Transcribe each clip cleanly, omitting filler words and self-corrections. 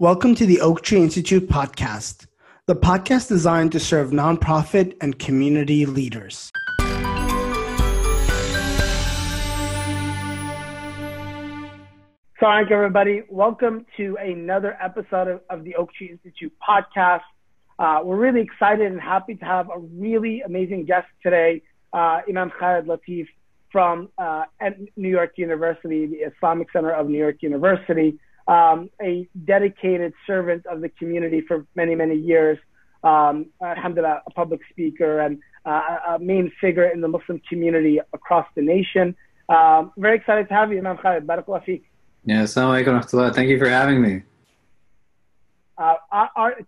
Welcome to the Oak Tree Institute podcast, the podcast designed to serve nonprofit and community leaders. Assalamu alaikum, everybody. Welcome to another episode of the Oak Tree Institute podcast. We're really excited and happy to have a really amazing guest today, Imam Khaled Latif from New York University, the Islamic Center of New York University. A dedicated servant of the community for many, many years. Alhamdulillah, a public speaker and a main figure in the Muslim community across the nation. Very excited to have you, Imam Khaled. Barakallah feek. Yeah, assalamu alaikum wa rahmatullah. Thank you for having me.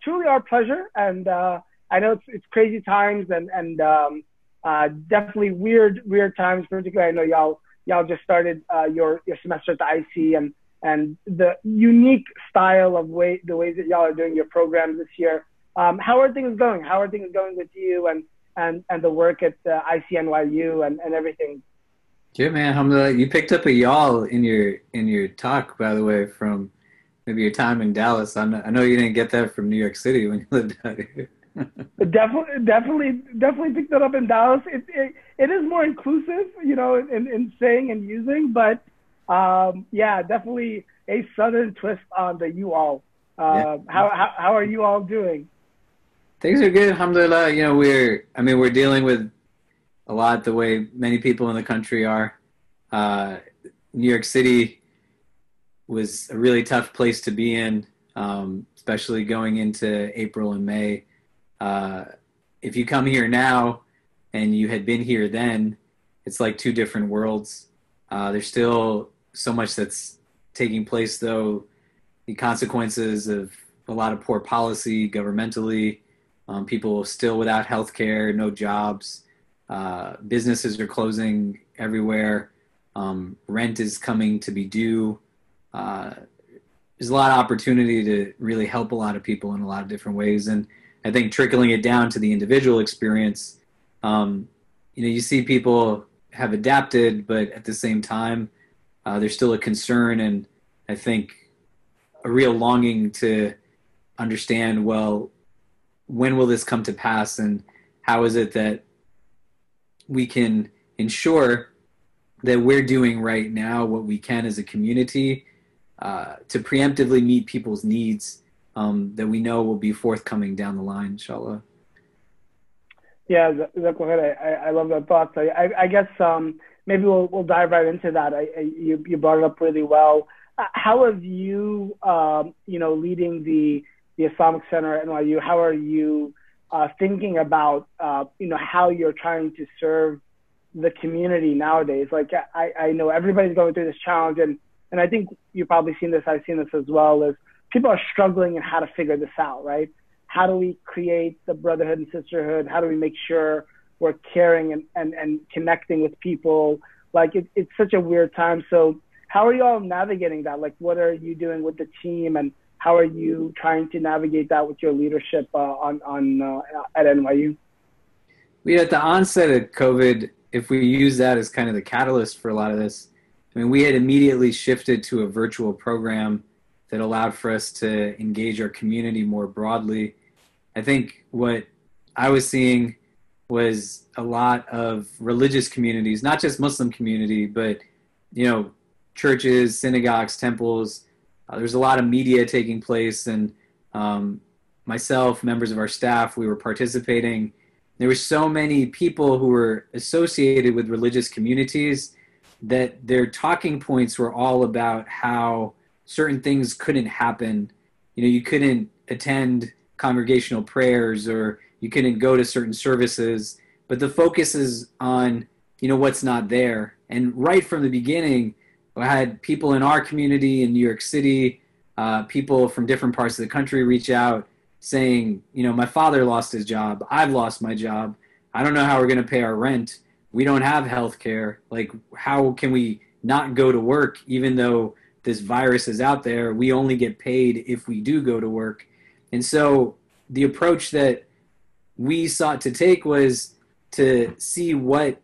Truly our pleasure. And I know it's crazy times and definitely weird times, particularly I know y'all just started your semester at the IC and the unique style of the ways that y'all are doing your programs this year. How are things going? How are things going with you and the work at ICNYU and everything? Yeah, man, alhamdulillah. You picked up a y'all in your talk, by the way, from maybe your time in Dallas. I know you didn't get that from New York City when you lived out here. definitely picked that up in Dallas. It is more inclusive, you know, in saying and using, but yeah, definitely a Southern twist on the you all. Yeah. How are you all doing? Things are good, alhamdulillah. You know, we're dealing with a lot the way many people in the country are. New York City was a really tough place to be in, especially going into April and May. If you come here now and you had been here then, it's like two different worlds. There's still so much that's taking place, though. The consequences of a lot of poor policy governmentally, people still without health care, no jobs, businesses are closing everywhere, rent is coming to be due. There's a lot of opportunity to really help a lot of people in a lot of different ways, and I think trickling it down to the individual experience, you know, you see people have adapted, but at the same time, there's still a concern and I think a real longing to understand, well, when will this come to pass and how is it that we can ensure that we're doing right now what we can as a community to preemptively meet people's needs that we know will be forthcoming down the line, inshallah. Yeah, I love that thought. So I guess maybe we'll dive right into that. You brought it up really well. How have you, you know, leading the Islamic Center at NYU, how are you thinking about, you know, how you're trying to serve the community nowadays? Like, I know everybody's going through this challenge, and I think you've probably seen this, I've seen this as well, is people are struggling in how to figure this out, right? How do we create the brotherhood and sisterhood? How do we make sure we're caring and connecting with people? Like, it's such a weird time. So how are you all navigating that? Like, what are you doing with the team? And how are you trying to navigate that with your leadership at NYU? We, at the onset of COVID, if we use that as kind of the catalyst for a lot of this, I mean, we had immediately shifted to a virtual program that allowed for us to engage our community more broadly. I think what I was seeing was a lot of religious communities, not just Muslim community, but, you know, churches, synagogues, temples. There's a lot of media taking place, and myself, members of our staff, we were participating. There were so many people who were associated with religious communities that their talking points were all about how certain things couldn't happen. You know, you couldn't attend congregational prayers or you couldn't go to certain services, but the focus is on, you know, what's not there. And right from the beginning, I had people in our community in New York City, people from different parts of the country reach out saying, you know, my father lost his job. I've lost my job. I don't know how we're going to pay our rent. We don't have health care. Like, how can we not go to work even though this virus is out there? We only get paid if we do go to work. And so the approach that we sought to take was to see what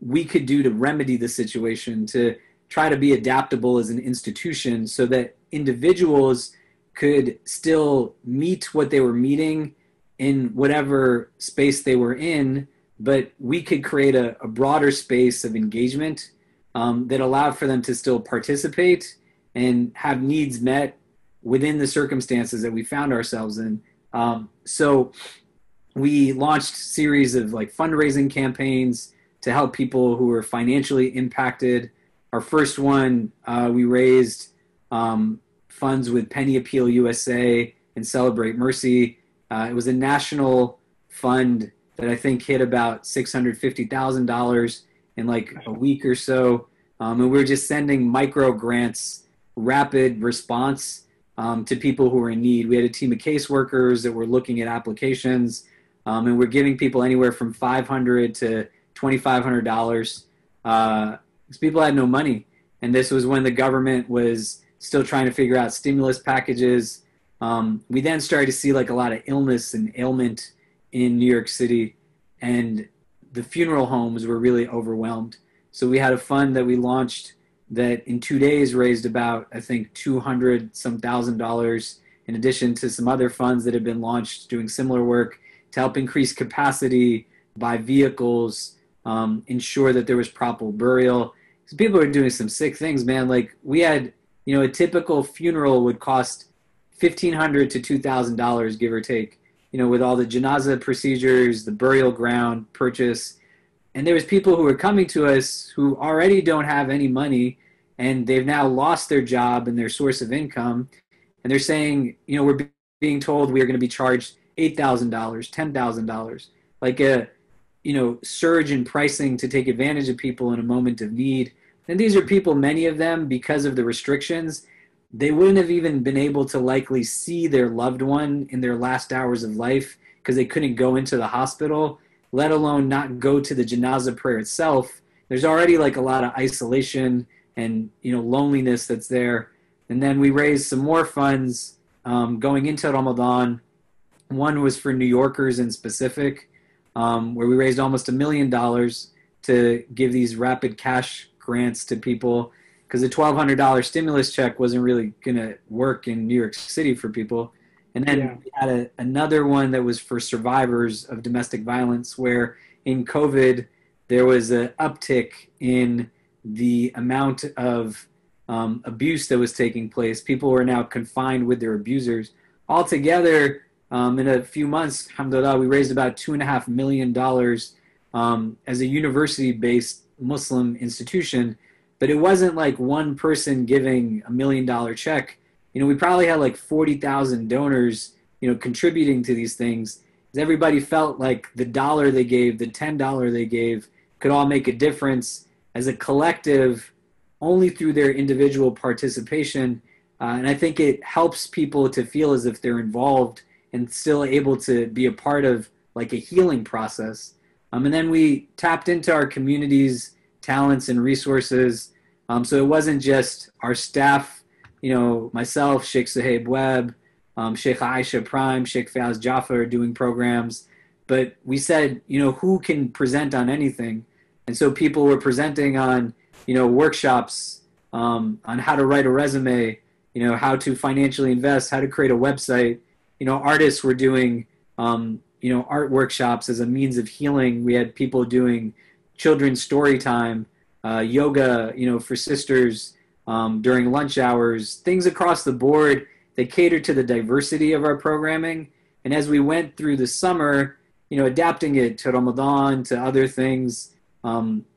we could do to remedy the situation, to try to be adaptable as an institution so that individuals could still meet what they were meeting in whatever space they were in, but we could create a broader space of engagement that allowed for them to still participate and have needs met within the circumstances that we found ourselves in. So we launched a series of like fundraising campaigns to help people who were financially impacted. Our first one, we raised funds with Penny Appeal USA and Celebrate Mercy. It was a national fund that I think hit about $650,000 in like a week or so. And we were just sending micro grants, rapid response to people who were in need. We had a team of caseworkers that were looking at applications, and we're giving people anywhere from $500 to $2,500 because people had no money. And this was when the government was still trying to figure out stimulus packages. We then started to see like a lot of illness and ailment in New York City, and the funeral homes were really overwhelmed. So we had a fund that we launched that in 2 days raised about, I think, $200-some thousand, in addition to some other funds that had been launched doing similar work to help increase capacity, buy vehicles, ensure that there was proper burial. So people were doing some sick things, man. Like we had, you know, a typical funeral would cost $1,500 to $2,000, give or take, you know, with all the janaza procedures, the burial ground purchase. And there was people who were coming to us who already don't have any money, and they've now lost their job and their source of income. And they're saying, you know, we're being told we are going to be charged $8,000, $10,000, like a, you know, surge in pricing to take advantage of people in a moment of need. And these are people, many of them, because of the restrictions, they wouldn't have even been able to likely see their loved one in their last hours of life because they couldn't go into the hospital, let alone not go to the janaza prayer itself. There's already like a lot of isolation and, you know, loneliness that's there. And then we raised some more funds going into Ramadan. One was for New Yorkers in specific, where we raised almost $1 million to give these rapid cash grants to people, because the $1,200 stimulus check wasn't really going to work in New York City for people. And then we had another one that was for survivors of domestic violence, where in COVID, there was an uptick in the amount of abuse that was taking place. People were now confined with their abusers. Altogether, in a few months, alhamdulillah, we raised about $2.5 million as a university-based Muslim institution. But it wasn't like one person giving $1 million check. You know, we probably had like 40,000 donors, you know, contributing to these things. Everybody felt like the dollar they gave, the $10 they gave could all make a difference as a collective only through their individual participation. And I think it helps people to feel as if they're involved and still able to be a part of like a healing process. And then we tapped into our community's talents and resources. So it wasn't just our staff, you know, myself, Sheikh Saheb Webb, Sheikh Aisha Prime, Sheikh Faz Jaffa are doing programs, but we said, you know, who can present on anything? And so people were presenting on, you know, workshops on how to write a resume, you know, how to financially invest, how to create a website. You know, artists were doing, you know, art workshops as a means of healing. We had people doing children's story time, yoga, you know, for sisters during lunch hours, things across the board that cater to the diversity of our programming. And as we went through the summer, you know, adapting it to Ramadan, to other things, and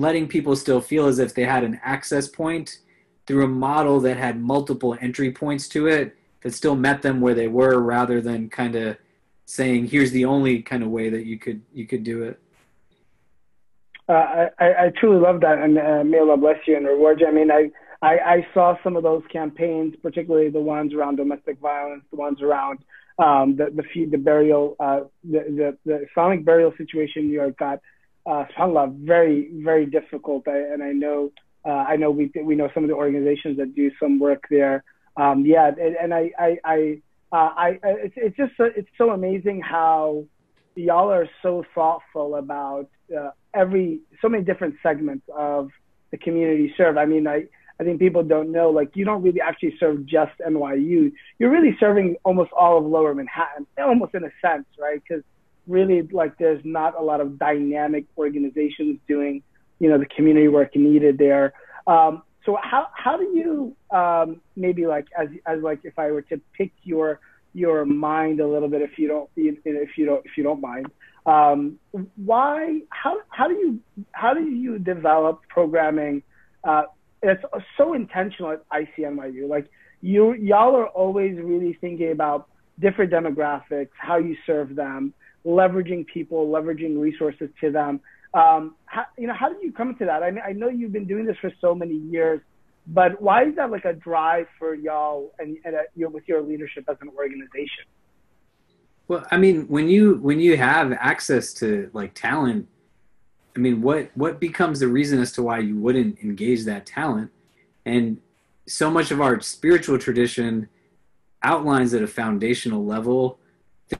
letting people still feel as if they had an access point through a model that had multiple entry points to it that still met them where they were, rather than kind of saying, here's the only kind of way that you could do it. I truly love that, and may Allah bless you and reward you. I mean, I saw some of those campaigns, particularly the ones around domestic violence, the ones around the burial, the Islamic burial situation in New York got, subhanAllah, very, very difficult. I know we know some of the organizations that do some work there. It's so amazing how y'all are so thoughtful about so many different segments of the community served. I mean, I, I think people don't know, like, you don't really actually serve just NYU. You're really serving almost all of Lower Manhattan, almost in a sense, right? Because really, like, there's not a lot of dynamic organizations doing, you know, the community work needed there. So how do you maybe, like, as like, if I were to pick your mind a little bit, if you don't mind, why, how do you develop programming that's so intentional at ICNYU? Like, y'all are always really thinking about different demographics, how you serve them, leveraging people, leveraging resources to them. How did you come to that? I mean, I know you've been doing this for so many years, but why is that like a drive for y'all and with your leadership as an organization? Well, I mean, when you have access to like talent, I mean, what becomes the reason as to why you wouldn't engage that talent? And so much of our spiritual tradition outlines at a foundational level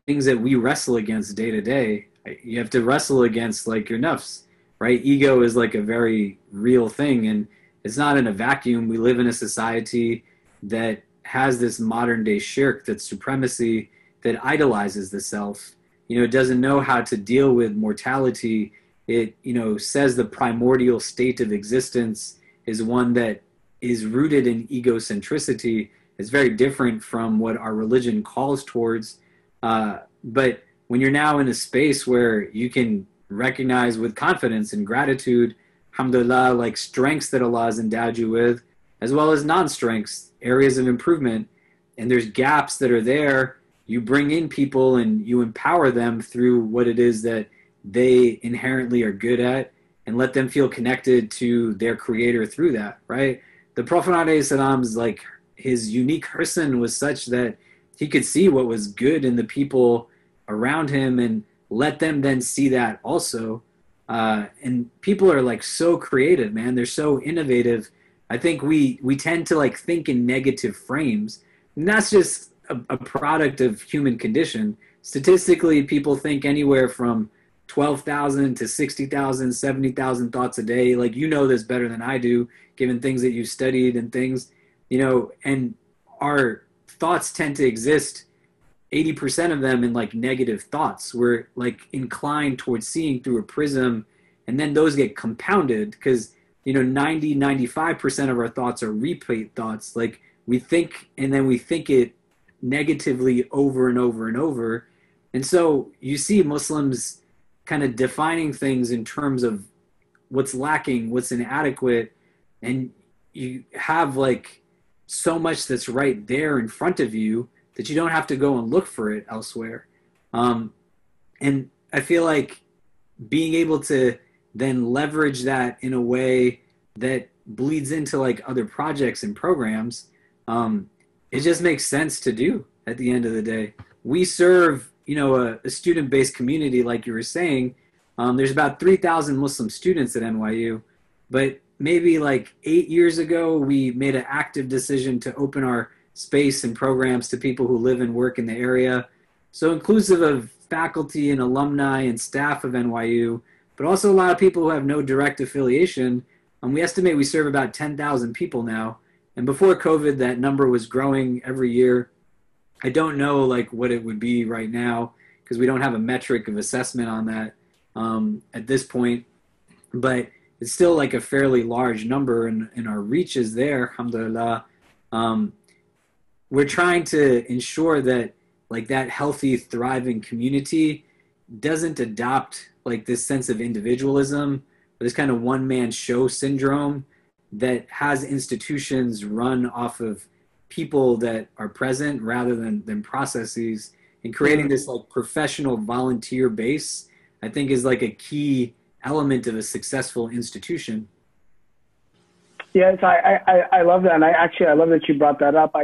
things that we wrestle against day to day. You have to wrestle against like your nafs, right? Ego is like a very real thing, and it's not in a vacuum. We live in a society that has this modern day shirk, that supremacy, that idolizes the self. You know, it doesn't know how to deal with mortality. It, you know, says the primordial state of existence is one that is rooted in egocentricity. It's very different from what our religion calls towards. But when you're now in a space where you can recognize with confidence and gratitude, alhamdulillah, like strengths that Allah has endowed you with, as well as non-strengths, areas of improvement, and there's gaps that are there, you bring in people and you empower them through what it is that they inherently are good at, and let them feel connected to their creator through that, right? The Prophet ﷺ's, like, his unique person was such that he could see what was good in the people around him and let them then see that also. And people are like so creative, man. They're so innovative. I think we tend to like think in negative frames, and that's just a product of human condition. Statistically, people think anywhere from 12,000 to 60,000, 70,000 thoughts a day. Like, you know this better than I do, given things that you've studied and things, you know, and our thoughts tend to exist, 80% of them, in like negative thoughts. We're like inclined towards seeing through a prism, and then those get compounded because, you know, 90, 95% of our thoughts are repeat thoughts. Like, we think, and then we think it negatively over and over and over. And so you see Muslims kind of defining things in terms of what's lacking, what's inadequate, and you have like so much that's right there in front of you that you don't have to go and look for it elsewhere. And I feel like being able to then leverage that in a way that bleeds into like other projects and programs, it just makes sense to do at the end of the day. We serve, you know, a student-based community, like you were saying. There's about 3,000 Muslim students at NYU, but maybe like 8 years ago, we made an active decision to open our space and programs to people who live and work in the area. So inclusive of faculty and alumni and staff of NYU, but also a lot of people who have no direct affiliation. We estimate we serve about 10,000 people now. And before COVID, that number was growing every year. I don't know like what it would be right now, because we don't have a metric of assessment on that at this point, but it's still like a fairly large number, and our reach is there, alhamdulillah. We're trying to ensure that like that healthy, thriving community doesn't adopt like this sense of individualism, or this kind of one-man show syndrome that has institutions run off of people that are present rather than processes, and creating this like professional volunteer base, I think, is like a key element of a successful institution. Yes, I love that. And I love that you brought that up.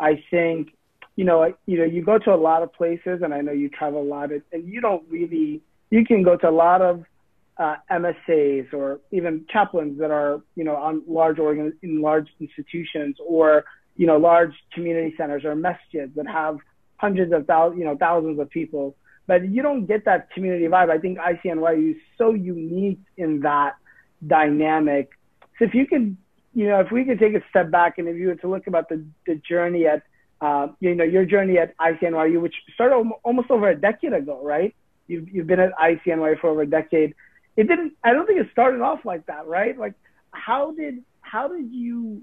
I think, you know, you go to a lot of places, and I know you travel a lot, and you don't really, you can go to a lot of MSAs or even chaplains that are, you know, on large institutions, or, you know, large community centers or masjids that have hundreds of thousands, you know, thousands of people, but you don't get that community vibe. I think ICNYU is so unique in that dynamic. So if you can you know, if we could take a step back and if you were to look about the journey at, you know, your journey at ICNYU, which started almost over a decade ago, right? You've been at ICNYU for over a decade. I don't think it started off like that, right? Like, how did you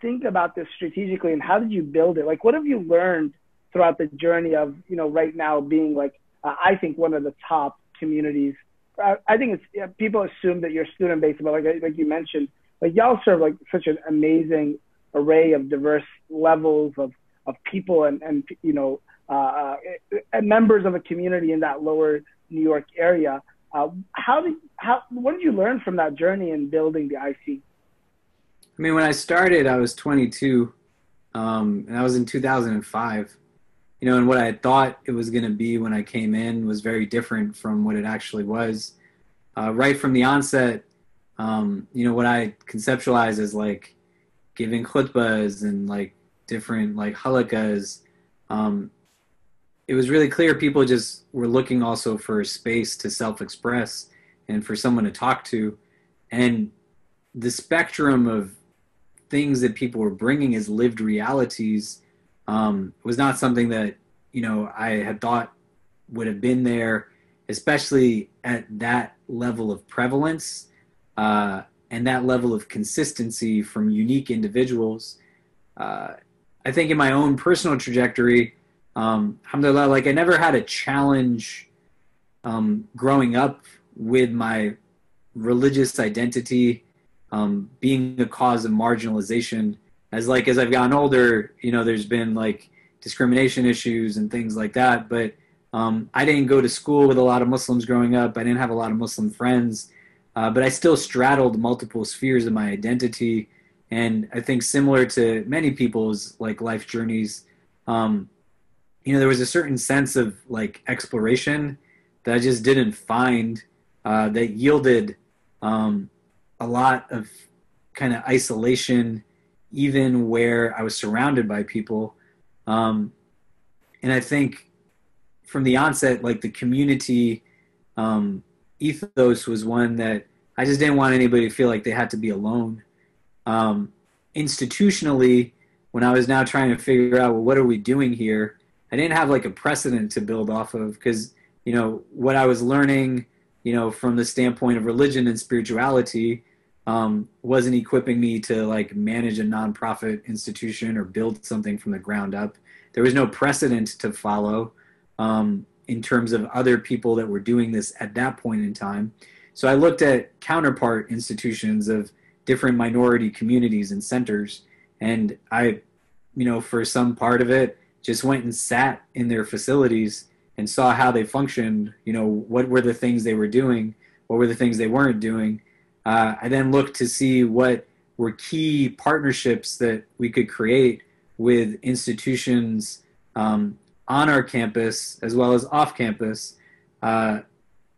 think about this strategically, and how did you build it? Like, what have you learned throughout the journey of, you know, right now being like, I think one of the top communities? I think it's, yeah, people assume that you're student based, but like you mentioned, like y'all serve like such an amazing array of diverse levels of people and you know, members of a community in that lower New York area. What did you learn from that journey in building the IC? I mean, when I started, I was 22, and that was in 2005. You know, and what I had thought it was going to be when I came in was very different from what it actually was. Right from the onset, you know, what I conceptualized as like giving khutbahs and like different like halakas, it was really clear people just were looking also for a space to self-express and for someone to talk to. And the spectrum of things that people were bringing as lived realities was not something that, you know, I had thought would have been there, especially at that level of prevalence and that level of consistency from unique individuals. I think in my own personal trajectory, alhamdulillah, like I never had a challenge growing up with my religious identity being a cause of marginalization. As I've gotten older, you know, there's been like discrimination issues and things like that. But I didn't go to school with a lot of Muslims growing up. I didn't have a lot of Muslim friends, but I still straddled multiple spheres of my identity. And I think similar to many people's like life journeys, you know, there was a certain sense of like exploration that I just didn't find that yielded a lot of kind of isolation, even where I was surrounded by people. And I think from the onset, like the community ethos was one that I just didn't want anybody to feel like they had to be alone. Institutionally, when I was now trying to figure out, well, what are we doing here? I didn't have like a precedent to build off of because, you know, what I was learning, you know, from the standpoint of religion and spirituality wasn't equipping me to like manage a nonprofit institution or build something from the ground up. There was no precedent to follow in terms of other people that were doing this at that point in time. So I looked at counterpart institutions of different minority communities and centers. And I, you know, for some part of it, just went and sat in their facilities and saw how they functioned. You know, what were the things they were doing? What were the things they weren't doing? I then looked to see what were key partnerships that we could create with institutions on our campus as well as off campus.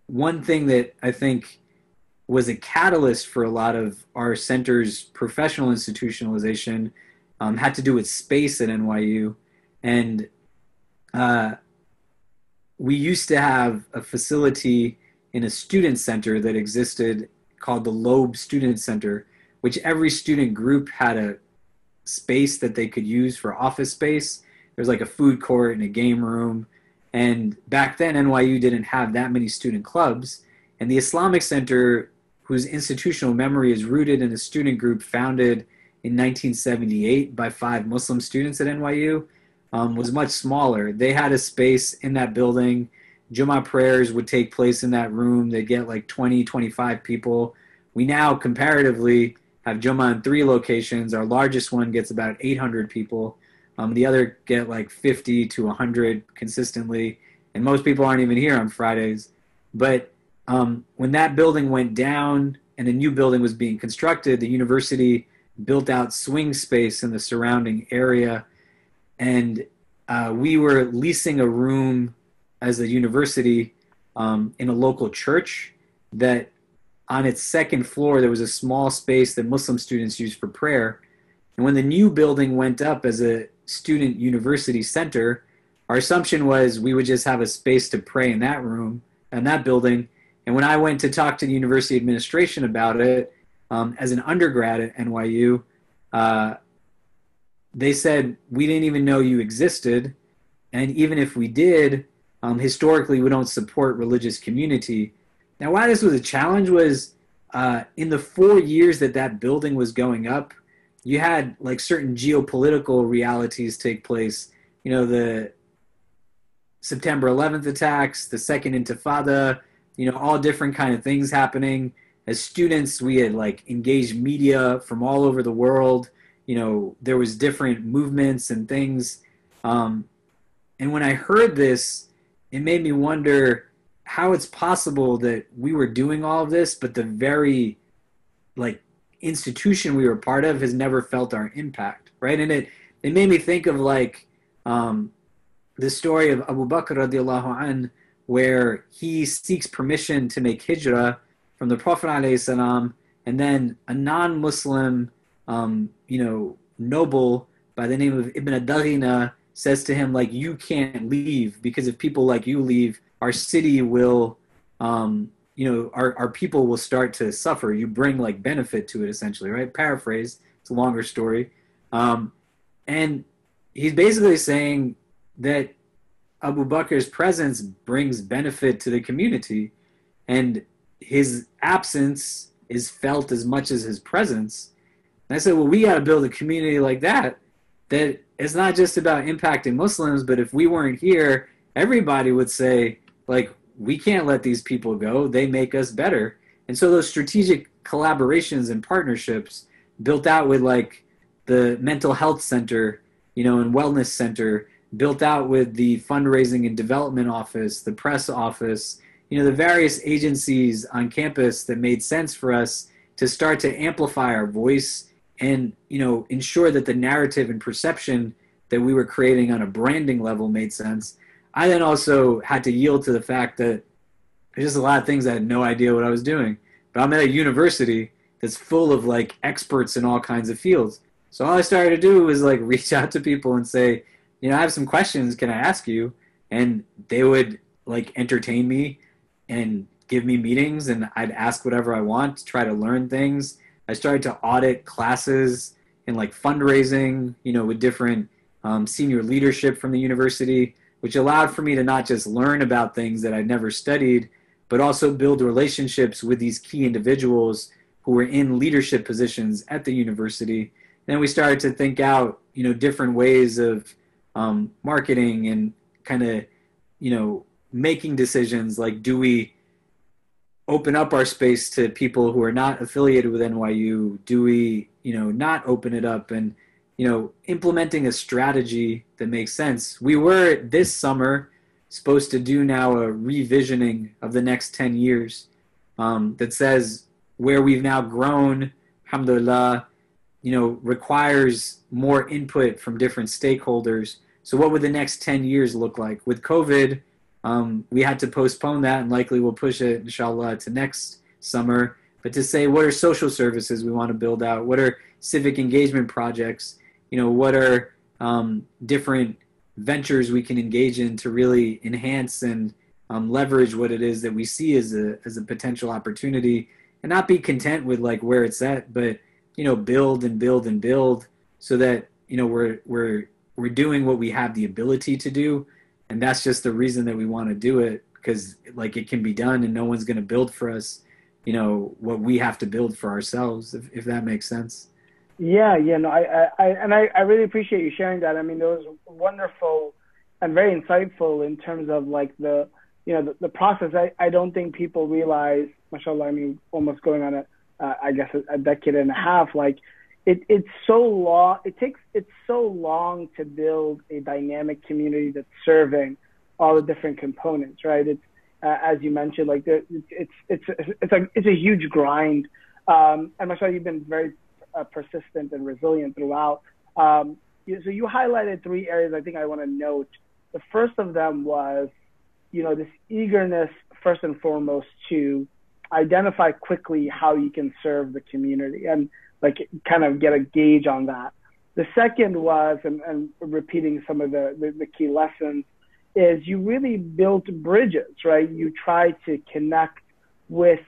One thing that I think was a catalyst for a lot of our center's professional institutionalization had to do with space at NYU. And we used to have a facility in a student center that existed called the Loeb Student Center, which every student group had a space that they could use for office space. There's like a food court and a game room. And back then, NYU didn't have that many student clubs. And the Islamic Center, whose institutional memory is rooted in a student group founded in 1978 by 5 Muslim students at NYU, was much smaller. They had a space in that building. Jummah prayers would take place in that room. They'd get like 20, 25 people. We now comparatively have Jummah in 3 locations. Our largest one gets about 800 people. The other get like 50 to 100 consistently. And most people aren't even here on Fridays. But when that building went down and a new building was being constructed, the university built out swing space in the surrounding area. And we were leasing a room as a university in a local church that on its second floor, there was a small space that Muslim students used for prayer. And when the new building went up as a student university center, our assumption was we would just have a space to pray in that room, in that building. And when I went to talk to the university administration about it, as an undergrad at NYU, they said, we didn't even know you existed. And even if we did, historically, we don't support religious community. Now, why this was a challenge was in the 4 years that that building was going up, you had like certain geopolitical realities take place. You know, the September 11th attacks, the Second Intifada, you know, all different kind of things happening. As students, we had like engaged media from all over the world. You know, there was different movements and things. And when I heard this, it made me wonder how it's possible that we were doing all of this, but the very like institution we were part of has never felt our impact, right? And it made me think of like the story of Abu Bakr radiallahu an, where he seeks permission to make hijrah from the Prophet ﷺ, and then a non-Muslim, noble by the name of Ibn Daghina says to him, like, you can't leave, because if people like you leave, our city will, our people will start to suffer. You bring like benefit to it, essentially, right? Paraphrase. It's a longer story. And he's basically saying that Abu Bakr's presence brings benefit to the community, and his absence is felt as much as his presence. And I said, well, we got to build a community like that, that it's not just about impacting Muslims, but if we weren't here, everybody would say, like, we can't let these people go. They make us better. And so those strategic collaborations and partnerships built out with like the mental health center, and wellness center, built out with the fundraising and development office, the press office, the various agencies on campus that made sense for us to start to amplify our voice and, ensure that the narrative and perception that we were creating on a branding level made sense. I then also had to yield to the fact that there's just a lot of things I had no idea what I was doing. But I'm at a university that's full of like experts in all kinds of fields. So all I started to do was like reach out to people and say, I have some questions, can I ask you? And they would like entertain me and give me meetings, and I'd ask whatever I want to try to learn things. I started to audit classes in like fundraising, with different senior leadership from the university, which allowed for me to not just learn about things that I'd never studied, but also build relationships with these key individuals who were in leadership positions at the university. And then we started to think out, different ways of marketing and kind of, making decisions like, do we open up our space to people who are not affiliated with NYU? Do we, not open it up? And, implementing a strategy that makes sense. We were this summer supposed to do now a revisioning of the next 10 years that says where we've now grown, alhamdulillah, requires more input from different stakeholders. So what would the next 10 years look like? With COVID, we had to postpone that, and likely we'll push it, inshallah, to next summer. But to say, what are social services we want to build out? What are civic engagement projects? What are different ventures we can engage in to really enhance and leverage what it is that we see as a potential opportunity, and not be content with like where it's at, but build and build and build, so that we're doing what we have the ability to do. And that's just the reason that we want to do it, because like it can be done, and no one's going to build for us, what we have to build for ourselves, if that makes sense. Yeah, no, I really appreciate you sharing that. I mean, it was wonderful and very insightful in terms of like the, the process. I don't think people realize, mashallah, I mean, almost going on a decade and a half, like it's so long to build a dynamic community that's serving all the different components, right? It's as you mentioned, like it's a huge grind. And Michelle, you've been very persistent and resilient throughout. So you highlighted three areas I think I want to note. The first of them was, this eagerness first and foremost to identify quickly how you can serve the community and like kind of get a gauge on that. The second was, and repeating some of the key lessons, is you really built bridges, right? You try to connect with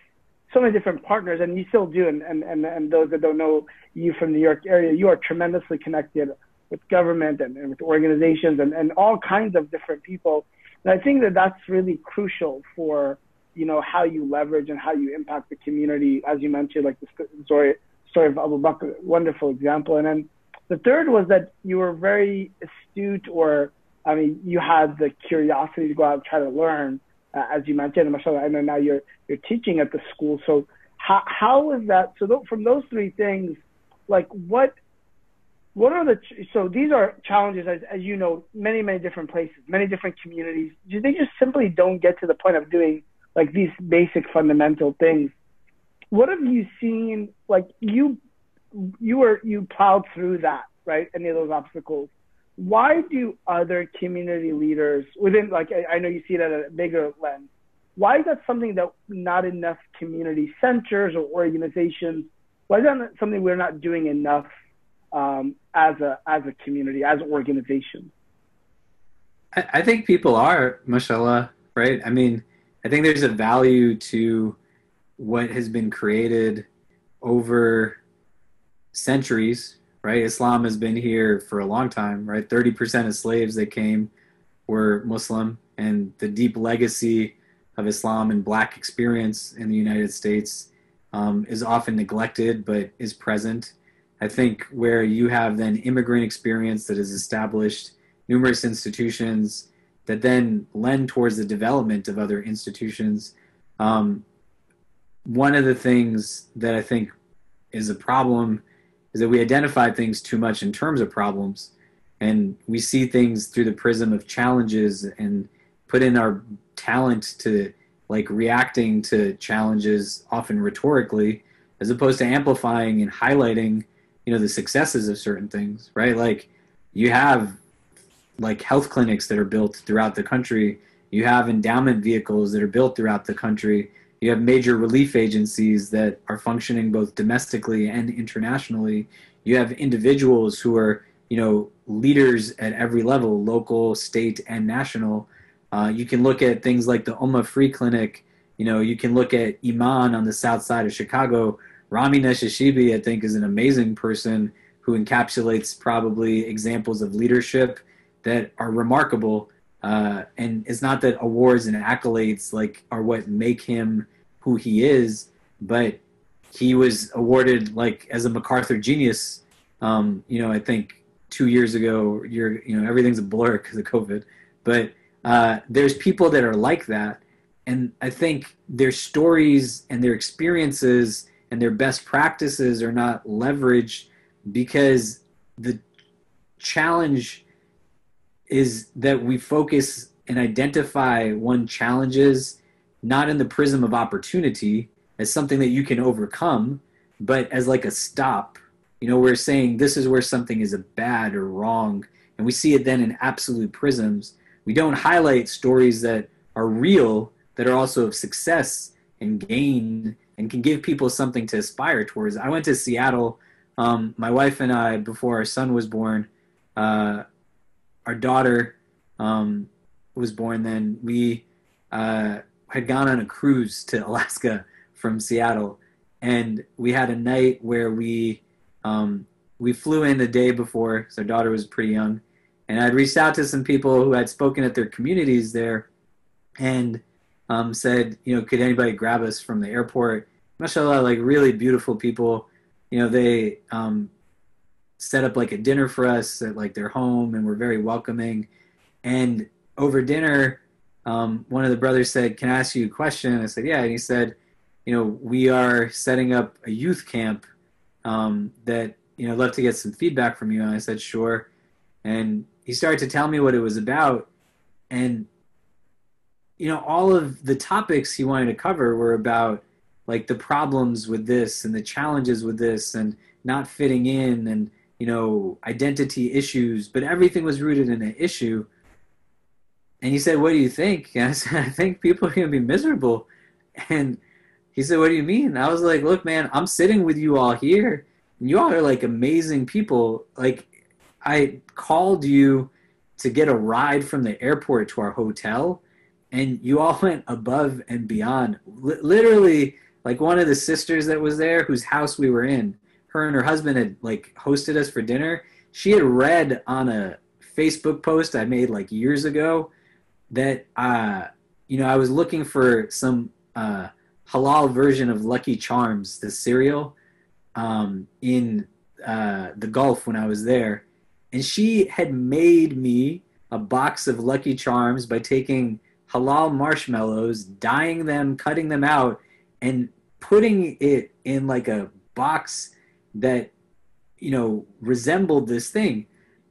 so many different partners, and you still do. And those that don't know you from the New York area, you are tremendously connected with government and with organizations and all kinds of different people. And I think that that's really crucial for, you know, how you leverage and how you impact the community, as you mentioned, like the story of Abu Bakr, wonderful example. And then the third was that you were very astute, or, I mean, you had the curiosity to go out and try to learn, as you mentioned, mashallah, I know now you're teaching at the school. So how was that? So from those three things, like what are the, so these are challenges, as you know, many, many different places, many different communities. They just simply don't get to the point of doing like these basic fundamental things. What have you seen, like you plowed through that, right? Any of those obstacles. Why do other community leaders within, like, I know you see it at a bigger lens. Why is that something that not enough community centers or organizations, why is that something we're not doing enough as a community, as organizations? I think people are, mashallah, right? I mean, I think there's a value to what has been created over centuries, right? Islam has been here for a long time, right? 30% of slaves that came were Muslim, and the deep legacy of Islam and Black experience in the United States is often neglected, but is present. I think where you have then immigrant experience that has established numerous institutions that then lend towards the development of other institutions. One of the things that I think is a problem is that we identify things too much in terms of problems, and we see things through the prism of challenges and put in our talent to like reacting to challenges, often rhetorically, as opposed to amplifying and highlighting, you know, the successes of certain things, right? Like you have like health clinics that are built throughout the country. You have endowment vehicles that are built throughout the country. You have major relief agencies that are functioning both domestically and internationally. You have individuals who are, you know, leaders at every level, local, state, and national. You can look at things like the OMA Free Clinic. You know, you can look at Iman on the south side of Chicago. Rami Nashashibi, I think, is an amazing person who encapsulates probably examples of leadership that are remarkable. And it's not that awards and accolades like are what make him who he is, but he was awarded like as a MacArthur genius, you know, I think 2 years ago. You know, everything's a blur because of COVID, but there's people that are like that. And I think their stories and their experiences and their best practices are not leveraged because the challenge is that we focus and identify one challenges, not in the prism of opportunity as something that you can overcome, but as like a stop. You know, we're saying this is where something is bad or wrong. And we see it then in absolute prisms. We don't highlight stories that are real, that are also of success and gain and can give people something to aspire towards. I went to Seattle. My wife and I, before our son was born, our daughter was born then. We had gone on a cruise to Alaska from Seattle, and we had a night where we flew in the day before, so our daughter was pretty young, and I'd reached out to some people who had spoken at their communities there and said, you know, could anybody grab us from the airport? Mashallah, like really beautiful people. You know, they set up like a dinner for us at like their home, and we're very welcoming. And over dinner, one of the brothers said, can I ask you a question? And I said, yeah. And he said, you know, we are setting up a youth camp that, you know, I'd love to get some feedback from you. And I said, sure. And he started to tell me what it was about. And, you know, all of the topics he wanted to cover were about like the problems with this and the challenges with this and not fitting in and, you know, identity issues, but everything was rooted in an issue. And he said, what do you think? And I said, I think people are going to be miserable. And he said, what do you mean? I was like, look, man, I'm sitting with you all here, and you all are like amazing people. Like, I called you to get a ride from the airport to our hotel, and you all went above and beyond. Literally, Like one of the sisters that was there, whose house we were in, her and her husband had like hosted us for dinner. She had read on a Facebook post I made like years ago that, you know, I was looking for some halal version of Lucky Charms, the cereal, in the Gulf when I was there. And she had made me a box of Lucky Charms by taking halal marshmallows, dyeing them, cutting them out, and putting it in like a box that, you know, resembled this thing.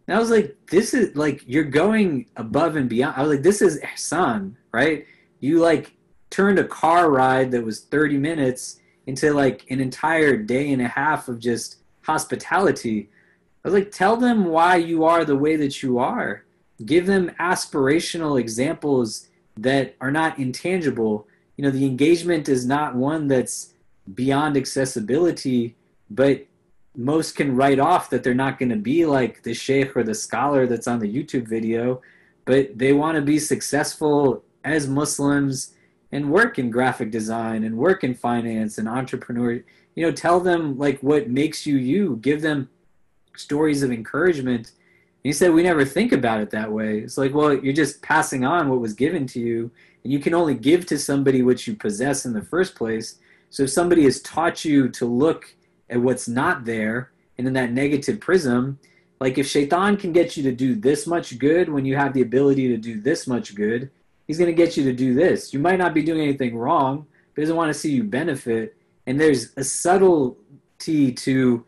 And I was like, this is like, you're going above and beyond. I was like, this is ihsan, right? You like turned a car ride that was 30 minutes into like an entire day and a half of just hospitality. I was like, tell them why you are the way that you are. Give them aspirational examples that are not intangible. You know, the engagement is not one that's beyond accessibility, but most can write off that they're not going to be like the sheikh or the scholar that's on the YouTube video, but they want to be successful as Muslims and work in graphic design and work in finance and entrepreneur. You know, tell them like what makes you you. Give them stories of encouragement. And he said, we never think about it that way. It's like, well, you're just passing on what was given to you, and you can only give to somebody what you possess in the first place. So if somebody has taught you to look at what's not there and in that negative prism, like if Shaitan can get you to do this much good when you have the ability to do this much good, he's going to get you to do this. You might not be doing anything wrong, but he doesn't want to see you benefit. And there's a subtlety to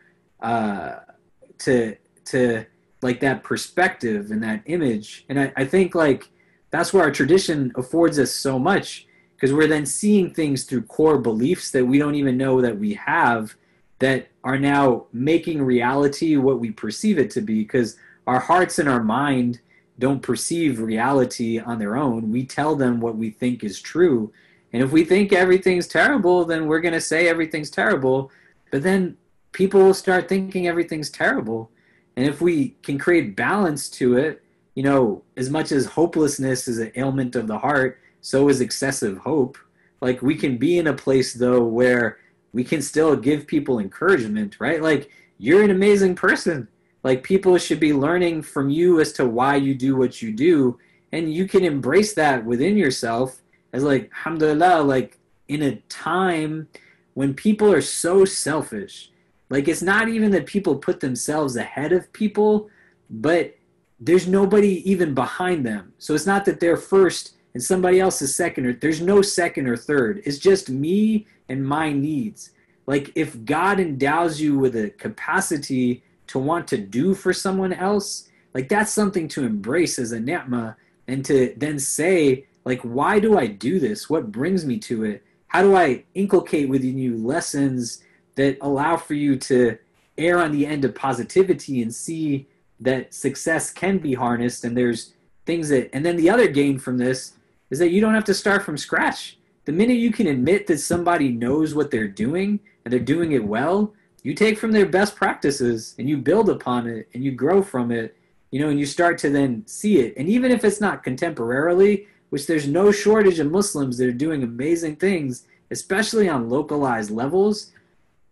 like that perspective and that image. And I think like that's where our tradition affords us so much, because we're then seeing things through core beliefs that we don't even know that we have, that are now making reality what we perceive it to be, because our hearts and our mind don't perceive reality on their own. We tell them what we think is true. And if we think everything's terrible, then we're going to say everything's terrible. But then people will start thinking everything's terrible. And if we can create balance to it, you know, as much as hopelessness is an ailment of the heart, so is excessive hope. Like we can be in a place though where we can still give people encouragement, right? Like you're an amazing person. Like people should be learning from you as to why you do what you do. And you can embrace that within yourself as like, alhamdulillah, like in a time when people are so selfish, like it's not even that people put themselves ahead of people, but there's nobody even behind them. So it's not that they're first and somebody else is second, or there's no second or third. It's just me and my needs. Like if God endows you with a capacity to want to do for someone else, like that's something to embrace as a ni'mah, and to then say like, why do I do this? What brings me to it? How do I inculcate within you lessons that allow for you to err on the end of positivity and see that success can be harnessed? And there's things that, and then the other gain from this is that you don't have to start from scratch. The minute you can admit that somebody knows what they're doing and they're doing it well, you take from their best practices and you build upon it and you grow from it, you know, and you start to then see it. And even if it's not contemporarily, which there's no shortage of Muslims that are doing amazing things, especially on localized levels,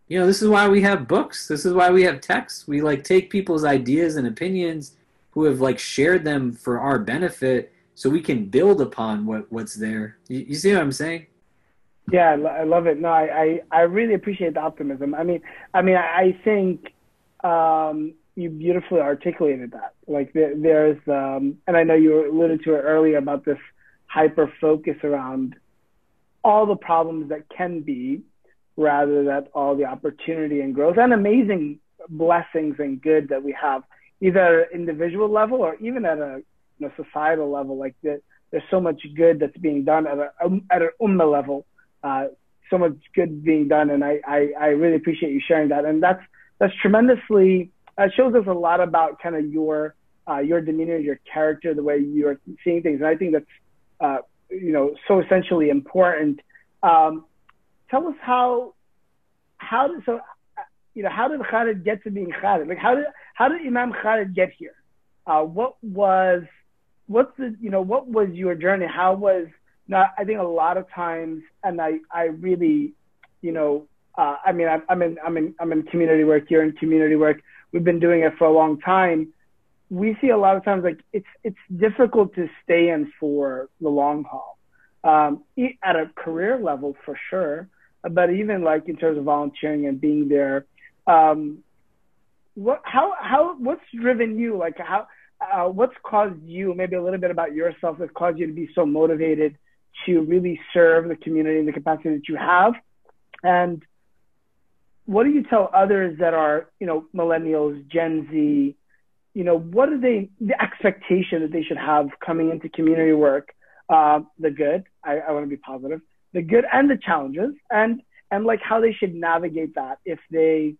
you know, this is why we have books. This is why we have texts. We like take people's ideas and opinions who have like shared them for our benefit, so we can build upon what's there. You see what I'm saying? Yeah, I love it. No, I really appreciate the optimism. I mean, I think you beautifully articulated that. Like there's, and I know you alluded to it earlier about this hyper focus around all the problems that can be, rather than all the opportunity and growth and amazing blessings and good that we have, either at an individual level or even at a, you know, societal level. Like there's so much good that's being done at an ummah level, so much good being done. And I really appreciate you sharing that. And that's tremendously, shows us a lot about kind of your demeanor, your character, the way you're seeing things. And I think that's, you know, so essentially important. Tell us how did Khaled get to being Khaled? Like how did Imam Khaled get here? What was your journey? I think a lot of times, and I really you know, I mean, I'm in community work. You're in community work. We've been doing it for a long time. We see a lot of times, like, it's difficult to stay in for the long haul, at a career level for sure, but even like in terms of volunteering and being there. What's driven you? Like, what's caused you, maybe a little bit about yourself, that caused you to be so motivated to really serve the community in the capacity that you have? And what do you tell others that are, you know, millennials, Gen Z, you know, what are the expectation that they should have coming into community work? The good, I want to be positive, the good and the challenges, and like how they should navigate that if they,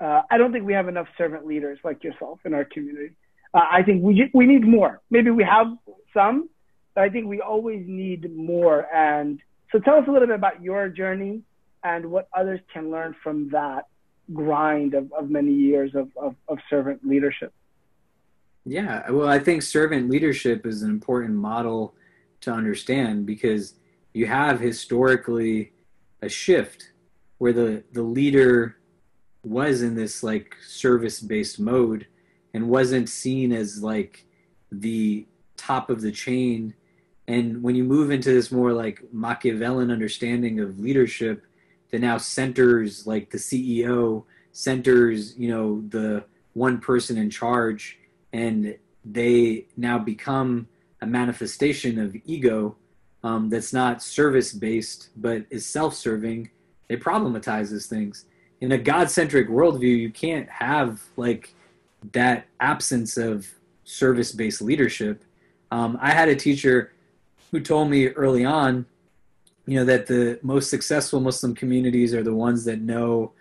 I don't think we have enough servant leaders like yourself in our community. I think we need more. Maybe we have some, but I think we always need more. And so tell us a little bit about your journey and what others can learn from that grind of many years of servant leadership. Yeah, well, I think servant leadership is an important model to understand, because you have historically a shift where the leader was in this like service-based mode and wasn't seen as like the top of the chain. And when you move into this more like Machiavellian understanding of leadership, that now centers like the CEO, centers, you know, the one person in charge, and they now become a manifestation of ego that's not service-based but is self-serving. It problematizes things. In a God-centric worldview, you can't have like that absence of service-based leadership. I had a teacher who told me early on, you know, that the most successful Muslim communities are the ones that know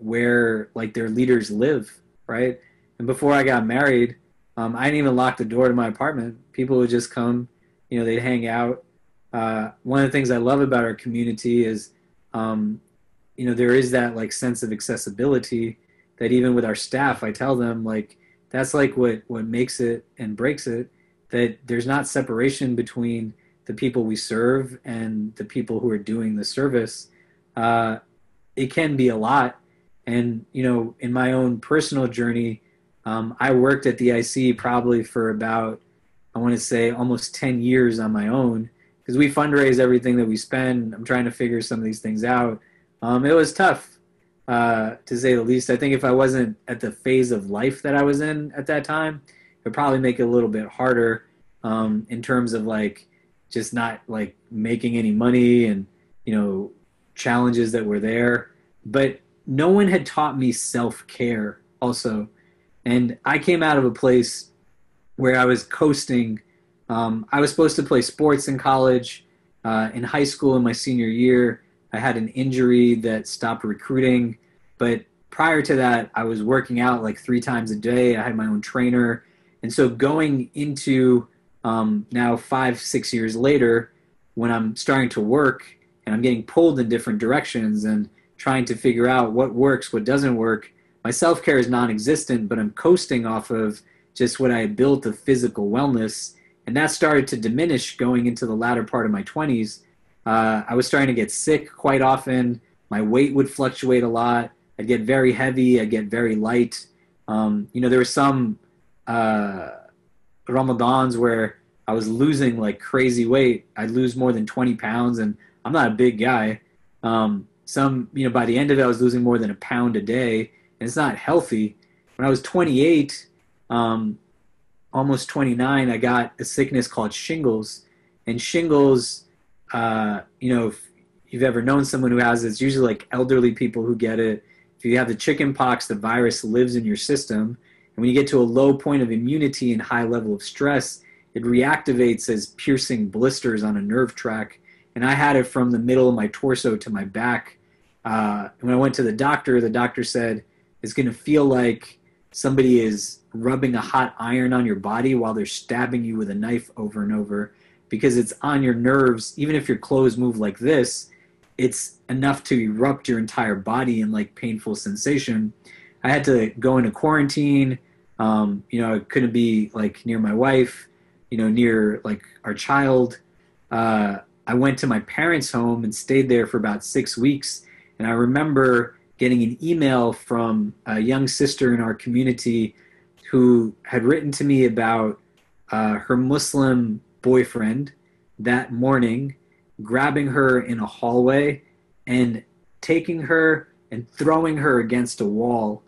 where like their leaders live, right? And before I got married, I didn't even lock the door to my apartment. People would just come, you know, they'd hang out. One of the things I love about our community is, you know, there is that like sense of accessibility that even with our staff, I tell them like, that's like what makes it and breaks it, that there's not separation between the people we serve and the people who are doing the service. It can be a lot. And, you know, in my own personal journey, I worked at the IC probably for about, I want to say almost 10 years on my own, because we fundraise everything that we spend. I'm trying to figure some of these things out. It was tough, to say the least. I think if I wasn't at the phase of life that I was in at that time, it would probably make it a little bit harder, in terms of like, just not like making any money and, you know, challenges that were there. But no one had taught me self-care also. And I came out of a place where I was coasting. I was supposed to play sports in college. In high school in my senior year, I had an injury that stopped recruiting. But prior to that, I was working out like 3 times a day. I had my own trainer. And so going into now 5-6 years later, when I'm starting to work and I'm getting pulled in different directions and trying to figure out what works, what doesn't work, my self-care is non-existent, but I'm coasting off of just what I had built of physical wellness. And that started to diminish going into the latter part of my 20s. I was starting to get sick quite often. My weight would fluctuate a lot. I'd get very heavy. I'd get very light. You know, there were some Ramadans where I was losing like crazy weight. I'd lose more than 20 pounds, and I'm not a big guy. You know, by the end of it, I was losing more than a pound a day, and it's not healthy. When I was 28, almost 29, I got a sickness called shingles. And shingles, you know, if you've ever known someone who has it, it's usually like elderly people who get it. If you have the chicken pox, the virus lives in your system. And when you get to a low point of immunity and high level of stress, it reactivates as piercing blisters on a nerve tract. And I had it from the middle of my torso to my back. And when I went to the doctor said, it's going to feel like somebody is rubbing a hot iron on your body while they're stabbing you with a knife over and over, because it's on your nerves. Even if your clothes move like this, it's enough to erupt your entire body in like painful sensation. I had to go into quarantine. You know, I couldn't be like near my wife, you know, near like our child. I went to my parents' home and stayed there for about 6 weeks. And I remember getting an email from a young sister in our community who had written to me about her Muslim boyfriend that morning, grabbing her in a hallway and taking her and throwing her against a wall.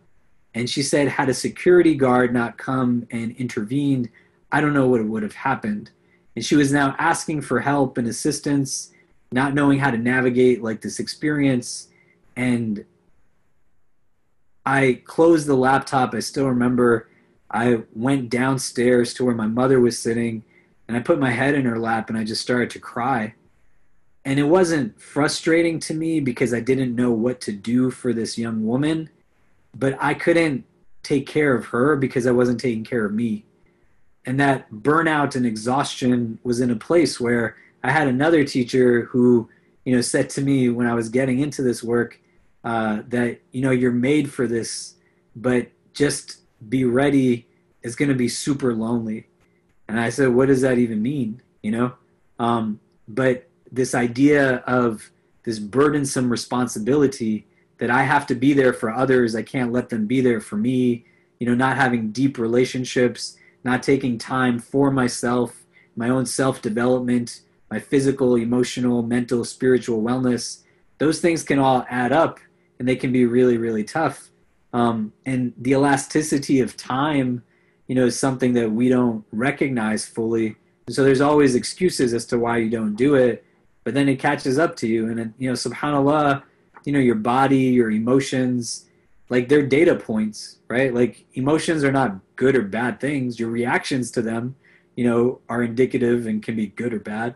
And she said, had a security guard not come and intervened, I don't know what would have happened. And she was now asking for help and assistance, not knowing how to navigate like this experience. And I closed the laptop. I still remember I went downstairs to where my mother was sitting and I put my head in her lap and I just started to cry. And it wasn't frustrating to me because I didn't know what to do for this young woman, but I couldn't take care of her because I wasn't taking care of me. And that burnout and exhaustion was in a place where I had another teacher who, you know, said to me when I was getting into this work that, you know, you're made for this, but just be ready. It's going to be super lonely. And I said, what does that even mean? You know, but this idea of this burdensome responsibility that I have to be there for others. I can't let them be there for me, you know, not having deep relationships, not taking time for myself, my own self-development, my physical, emotional, mental, spiritual wellness. Those things can all add up and they can be really, really tough. And the elasticity of time, you know, is something that we don't recognize fully. And so there's always excuses as to why you don't do it, but then it catches up to you. And, you know, subhanAllah, you know, your body, your emotions, like they're data points, right? Like emotions are not good or bad things. Your reactions to them, you know, are indicative and can be good or bad,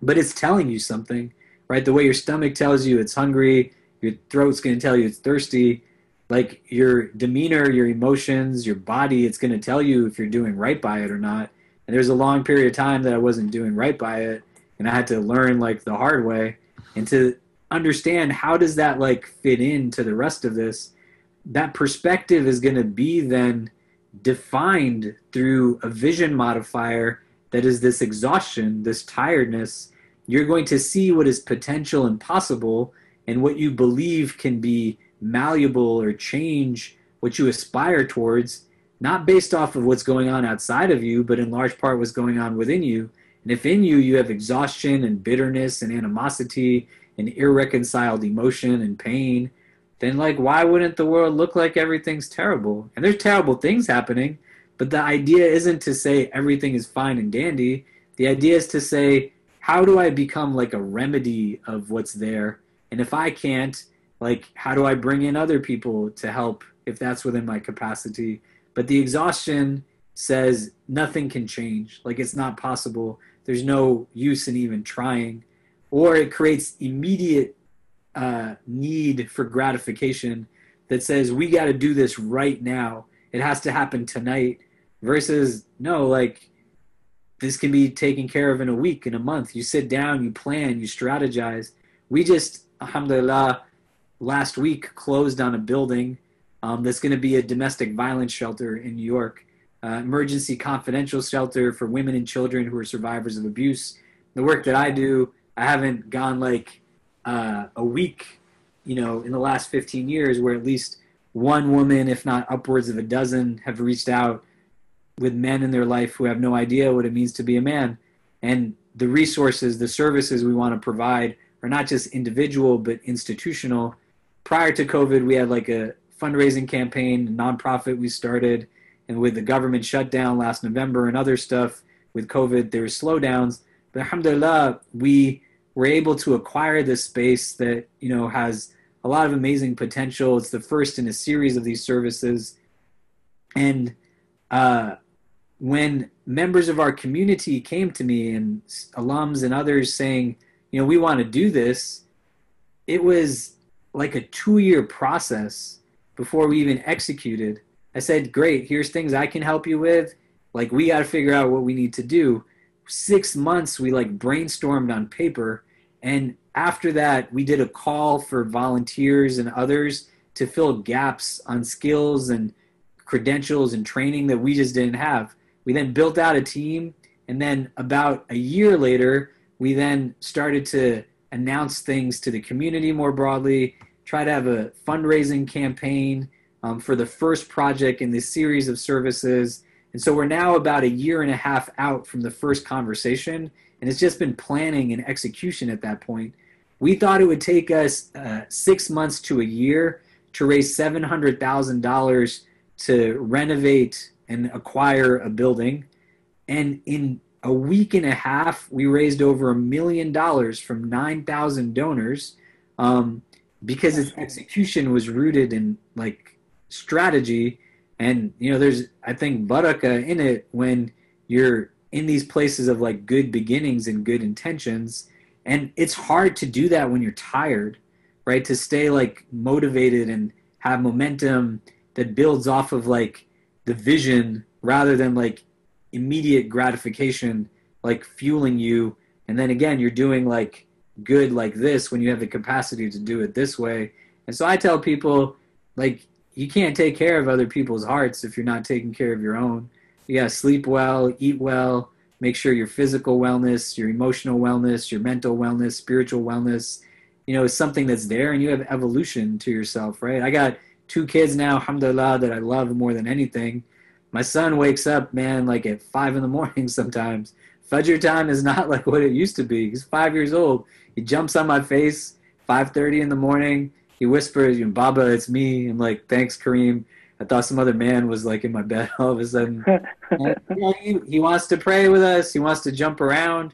but it's telling you something, right? The way your stomach tells you it's hungry, your throat's going to tell you it's thirsty, like your demeanor, your emotions, your body, it's going to tell you if you're doing right by it or not. And there's a long period of time that I wasn't doing right by it. And I had to learn like the hard way and to understand how does that like fit into the rest of this. That perspective is going to be then defined through a vision modifier that is this exhaustion, this tiredness. You're going to see what is potential and possible and what you believe can be malleable or change what you aspire towards, not based off of what's going on outside of you, but in large part what's going on within you. And if in you, you have exhaustion and bitterness and animosity and irreconciled emotion and pain, then like, why wouldn't the world look like everything's terrible? And there's terrible things happening, but the idea isn't to say everything is fine and dandy. The idea is to say, how do I become like a remedy of what's there? And if I can't, like, how do I bring in other people to help if that's within my capacity? But the exhaustion says nothing can change. Like it's not possible. There's no use in even trying. Or it creates immediate need for gratification that says we got to do this right now. It has to happen tonight versus no, like this can be taken care of in a week, in a month. You sit down, you plan, you strategize. We just, alhamdulillah, last week closed on a building that's going to be a domestic violence shelter in New York, emergency confidential shelter for women and children who are survivors of abuse. The work that I do, I haven't gone like a week, you know, in the last 15 years where at least one woman, if not upwards of a dozen, have reached out with men in their life who have no idea what it means to be a man. And the resources, the services we want to provide are not just individual, but institutional. Prior to COVID, we had like a fundraising campaign, a nonprofit we started, and with the government shutdown last November and other stuff with COVID, there were slowdowns. But alhamdulillah, we were able to acquire this space that, you know, has a lot of amazing potential. It's the first in a series of these services. And when members of our community came to me and alums and others saying, you know, we want to do this, it was like a 2-year process before we even executed. I said, great, here's things I can help you with. Like, we got to figure out what we need to do. 6 months we like brainstormed on paper. And after that, we did a call for volunteers and others to fill gaps on skills and credentials and training that we just didn't have. We then built out a team. And then about a year later, We then started to announce things to the community more broadly, try to have a fundraising campaign for the first project in this series of services. And so we're now about a year and a half out from the first conversation, and it's just been planning and execution at that point. We thought it would take us 6 months to a year to raise $700,000 to renovate and acquire a building. And in a week and a half, we raised over $1 million from 9,000 donors because its execution was rooted in like strategy. And, you know, there's, I think, barakah in it when you're in these places of like good beginnings and good intentions. And it's hard to do that when you're tired, right? To stay like motivated and have momentum that builds off of like the vision rather than like immediate gratification, like fueling you. And then again, you're doing like good like this when you have the capacity to do it this way. And so I tell people, like, you can't take care of other people's hearts if you're not taking care of your own. You gotta sleep well, eat well, make sure your physical wellness, your emotional wellness, your mental wellness, spiritual wellness, you know, is something that's there, and you have evolution to yourself, right? I got 2 kids now, alhamdulillah, that I love more than anything. My son wakes up, man, like at 5 in the morning sometimes. Fajr time is not like what it used to be. He's 5 years old. He jumps on my face, 5:30 in the morning. He whispers, "Baba, it's me." I'm like, "Thanks, Kareem. I thought some other man was like in my bed all of a sudden." And, you know, he wants to pray with us. He wants to jump around.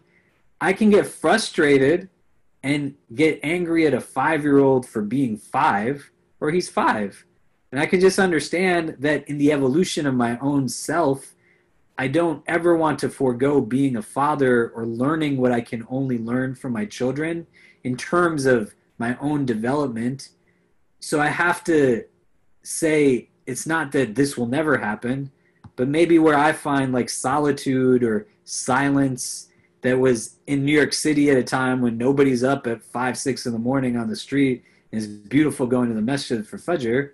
I can get frustrated and get angry at a 5-year-old for being 5, or he's 5. And I can just understand that in the evolution of my own self, I don't ever want to forego being a father or learning what I can only learn from my children in terms of my own development. So I have to say, it's not that this will never happen, but maybe where I find like solitude or silence that was in New York City at a time when nobody's up at 5, 6 in the morning on the street, and it's beautiful going to the masjid for Fajr.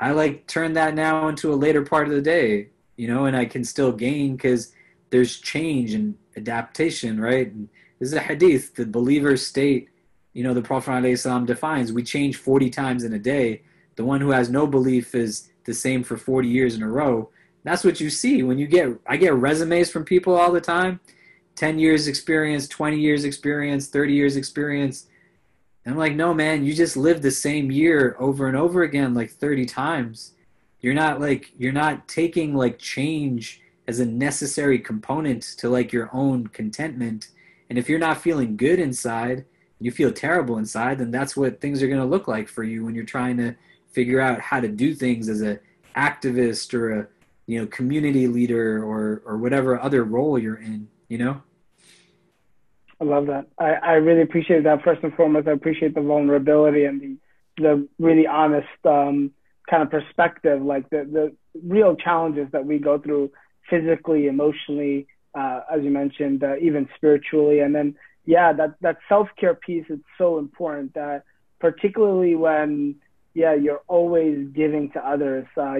I like turn that now into a later part of the day, you know, and I can still gain because there's change and adaptation, right? And this is a hadith, the believer state. You know, the Prophet ﷺ defines, we change 40 times in a day. The one who has no belief is the same for 40 years in a row. That's what you see when you get, I get resumes from people all the time, 10 years experience, 20 years experience, 30 years experience. And I'm like, no, man, you just lived the same year over and over again, like 30 times. You're not taking like change as a necessary component to like your own contentment. And if you're not feeling good inside, you feel terrible inside, then that's what things are going to look like for you when you're trying to figure out how to do things as an activist or a, you know, community leader or whatever other role you're in, you know? I love that. I really appreciate that. First and foremost, I appreciate the vulnerability and the really honest kind of perspective, like the real challenges that we go through physically, emotionally, as you mentioned, even spiritually. And then, yeah, that self-care piece is so important, that particularly when, yeah, you're always giving to others, whether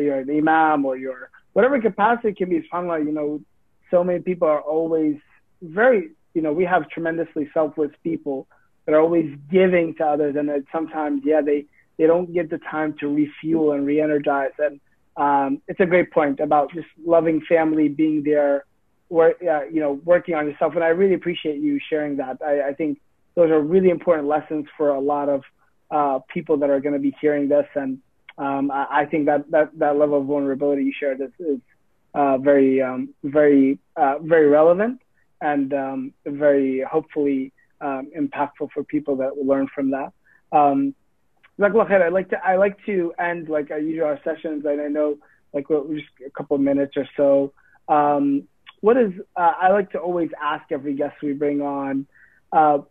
you're the imam or your whatever capacity it can be, subhanAllah, you know, so many people are always very, you know, we have tremendously selfless people that are always giving to others, and that sometimes, yeah, they don't get the time to refuel and re-energize. And it's a great point about just loving family, being there, working on yourself. And I really appreciate you sharing that. I think those are really important lessons for a lot of people that are going to be hearing this. And I think that level of vulnerability you shared is very relevant and very hopefully impactful for people that will learn from that. I like to end like our usual sessions, and I know like we're just a couple of minutes or so. I like to always ask every guest we bring on,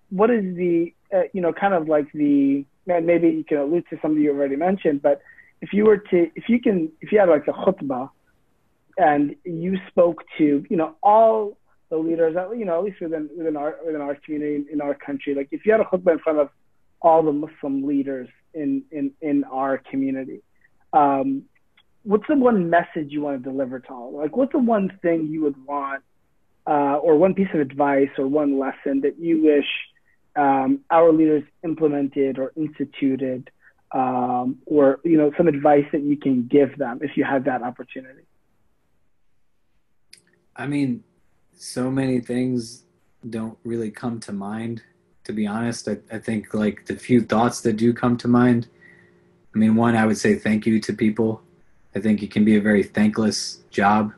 what is the, you know, kind of like the, maybe you can allude to something you already mentioned, but if you had like a khutbah and you spoke to, you know, all the leaders, you know, at least within our community, in our country, like if you had a khutbah in front of all the Muslim leaders in our community, what's the one message you want to deliver to all? Like, what's the one thing you would want or one piece of advice or one lesson that you wish our leaders implemented or instituted, or some advice that you can give them if you had that opportunity? I mean, so many things don't really come to mind, to be honest. I think like the few thoughts that do come to mind, I mean, one, I would say thank you to people. I think it can be a very thankless job,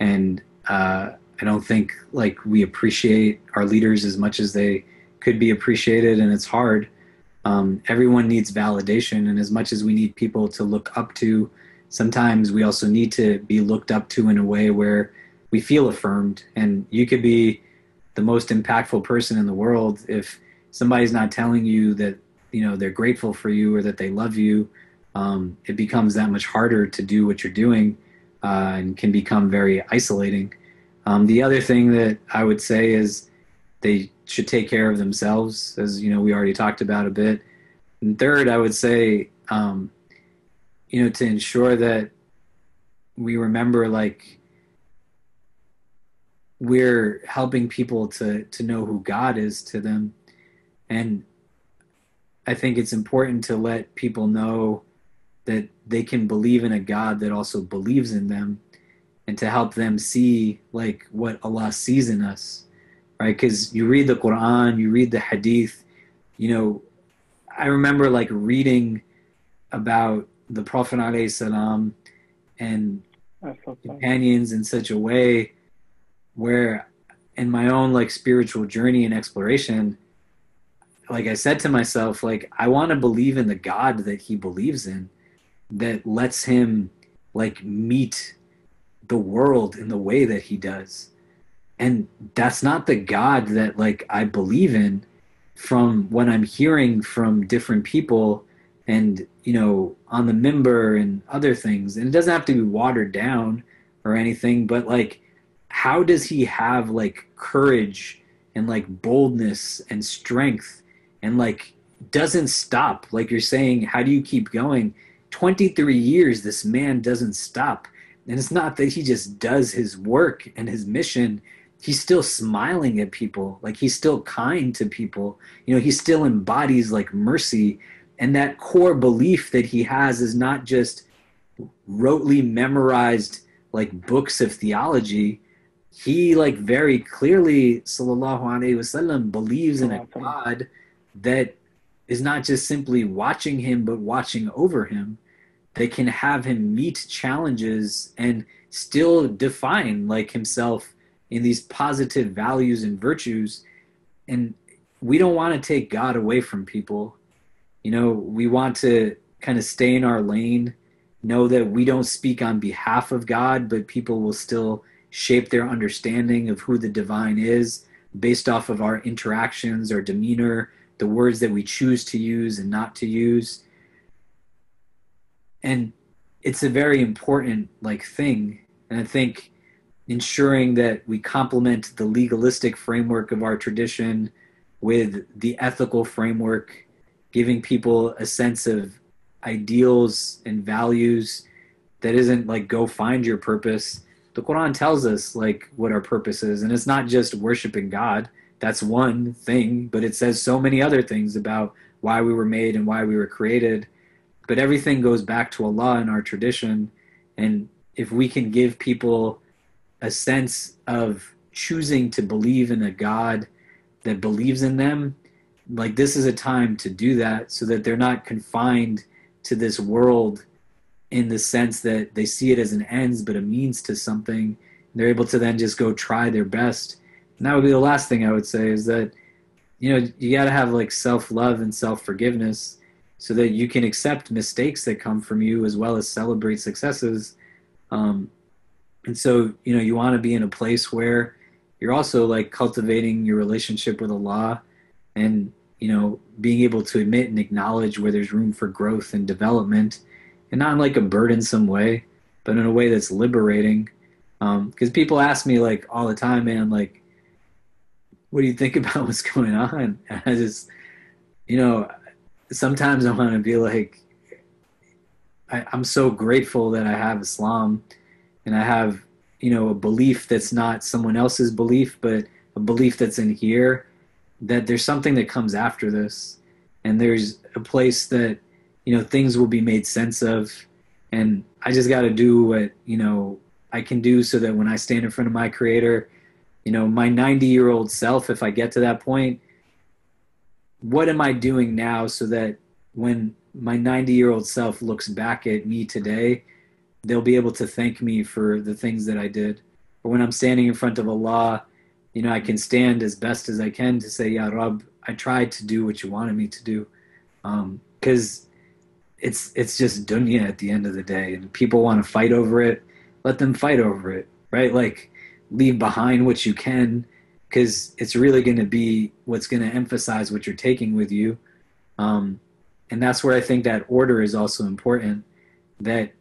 and I don't think like we appreciate our leaders as much as they could be appreciated, and it's hard. Everyone needs validation, and as much as we need people to look up to, sometimes we also need to be looked up to in a way where we feel affirmed. And you could be the most impactful person in the world if somebody's not telling you that they're grateful for you or that they love you. It becomes that much harder to do what you're doing, and can become very isolating. The other thing that I would say is they should take care of themselves, as we already talked about a bit. And third, I would say, to ensure that we remember like we're helping people to know who God is to them. And I think it's important to let people know that they can believe in a God that also believes in them, and to help them see like what Allah sees in us, right? Because you read the Quran, you read the Hadith, I remember like reading about the Prophet ﷺ and companions in such a way where in my own like spiritual journey and exploration, like I said to myself, like, I want to believe in the God that he believes in, that lets him like meet the world in the way that he does. And that's not the God that like I believe in from what I'm hearing from different people and, on the minbar and other things. And it doesn't have to be watered down or anything, but like, how does he have like courage and like boldness and strength and like doesn't stop? Like you're saying, how do you keep going? 23 years, this man doesn't stop. And it's not that he just does his work and his mission. He's still smiling at people. Like he's still kind to people. He still embodies like mercy. And that core belief that he has is not just rotely memorized like books of theology. He like very clearly, sallallahu alaihi wasallam, believes in a God that is not just simply watching him, but watching over him. They can have him meet challenges and still define like himself in these positive values and virtues. And we don't want to take God away from people. We want to kind of stay in our lane, know that we don't speak on behalf of God, but people will still shape their understanding of who the divine is based off of our interactions, our demeanor, the words that we choose to use and not to use. And it's a very important like thing. And I think ensuring that we complement the legalistic framework of our tradition with the ethical framework, giving people a sense of ideals and values that isn't like, go find your purpose. The Quran tells us like what our purpose is. And it's not just worshiping God. That's one thing, but it says so many other things about why we were made and why we were created. But everything goes back to Allah in our tradition. And if we can give people a sense of choosing to believe in a God that believes in them, like this is a time to do that so that they're not confined to this world in the sense that they see it as an ends, but a means to something. They're able to then just go try their best. And that would be the last thing I would say is that, you got to have like self-love and self-forgiveness, so that you can accept mistakes that come from you as well as celebrate successes. And so, you want to be in a place where you're also like cultivating your relationship with Allah and, being able to admit and acknowledge where there's room for growth and development, and not in like a burdensome way, but in a way that's liberating. Because people ask me like all the time, man, like, what do you think about what's going on? And I just, sometimes I want to be like, I'm so grateful that I have Islam and I have, a belief that's not someone else's belief, but a belief that's in here, that there's something that comes after this. And there's a place that, things will be made sense of. And I just got to do what, I can do, so that when I stand in front of my creator, my 90-year-old self, if I get to that point, what am I doing now so that when my 90-year-old self looks back at me today, they'll be able to thank me for the things that I did. Or when I'm standing in front of Allah, I can stand as best as I can to say, Ya Rab, I tried to do what you wanted me to do. Because it's just dunya at the end of the day. And people want to fight over it. Let them fight over it, right? Like, leave behind what you can, because it's really going to be what's going to emphasize what you're taking with you. And that's where I think that order is also important, that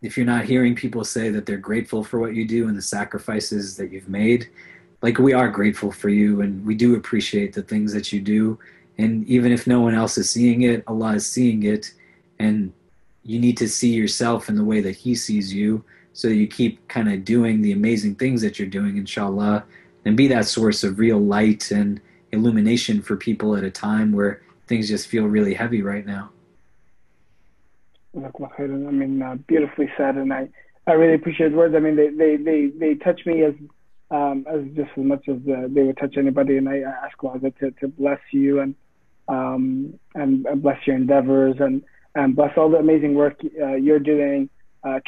if you're not hearing people say that they're grateful for what you do and the sacrifices that you've made, like, we are grateful for you, and we do appreciate the things that you do. And even if no one else is seeing it, Allah is seeing it. And you need to see yourself in the way that He sees you, so that you keep kind of doing the amazing things that you're doing, inshallah, and be that source of real light and illumination for people at a time where things just feel really heavy right now. I mean, beautifully said, and I really appreciate words. I mean, they touch me as just as much as they would touch anybody, and I ask Allah to bless you and bless your endeavors and bless all the amazing work you're doing,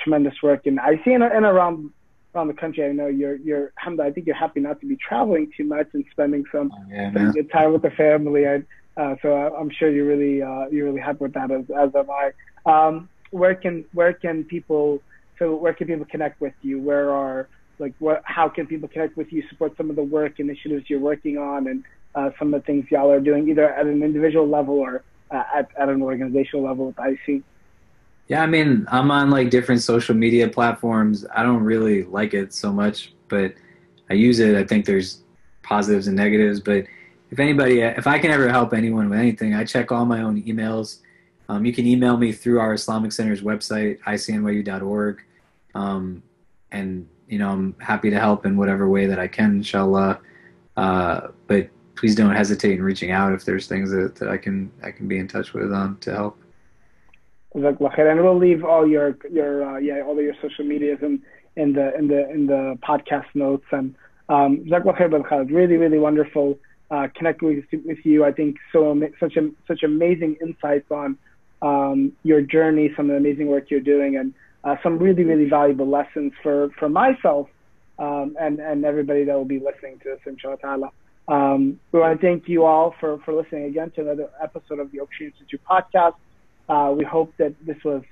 tremendous work. And I see in around the country, I know you're alhamdulillah, I think you're happy not to be traveling too much and spending some good time with the family. So I'm sure you're really happy with that, as am I. Where can people connect with you? How can people connect with you, support some of the work initiatives you're working on, and some of the things y'all are doing, either at an individual level or at an organizational level with IC? Yeah, I mean, I'm on like different social media platforms. I don't really like it so much, but I use it. I think there's positives and negatives, but if I can ever help anyone with anything, I check all my own emails. You can email me through our Islamic Center's website, icnyu.org. And, I'm happy to help in whatever way that I can, inshallah. But please don't hesitate in reaching out if there's things that I can be in touch with to help. And we'll leave all your social medias in the podcast notes. And really, really wonderful connecting with you. I think such amazing insights on your journey, some of the amazing work you're doing, and some really, really valuable lessons for myself and everybody that will be listening to this, inshallah ta'ala. We want to thank you all for listening again to another episode of the Oak Tree Institute podcast. We hope that this was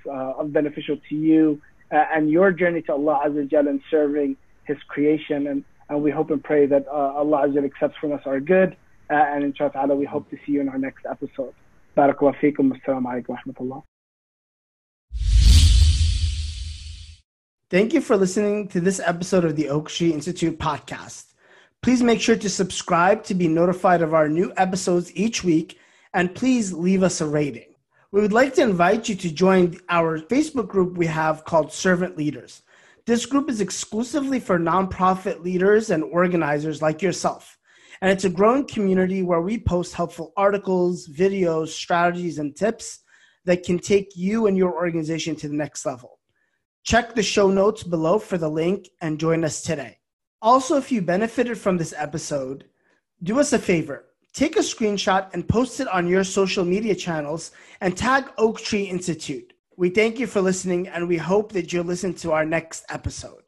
beneficial to you and your journey to Allah Azza wa Jal and serving His creation. And we hope and pray that Allah Azza wa Jal accepts from us our good. And inshallah, we hope to see you in our next episode. Barakallahu feekum. Assalamu alaikum wa rahmatullah. Thank you for listening to this episode of the Oak Tree Institute podcast. Please make sure to subscribe to be notified of our new episodes each week. And please leave us a rating. We would like to invite you to join our Facebook group we have called Servant Leaders. This group is exclusively for nonprofit leaders and organizers like yourself. And it's a growing community where we post helpful articles, videos, strategies, and tips that can take you and your organization to the next level. Check the show notes below for the link and join us today. Also, if you benefited from this episode, do us a favor. Take a screenshot and post it on your social media channels and tag Oak Tree Institute. We thank you for listening, and we hope that you'll listen to our next episode.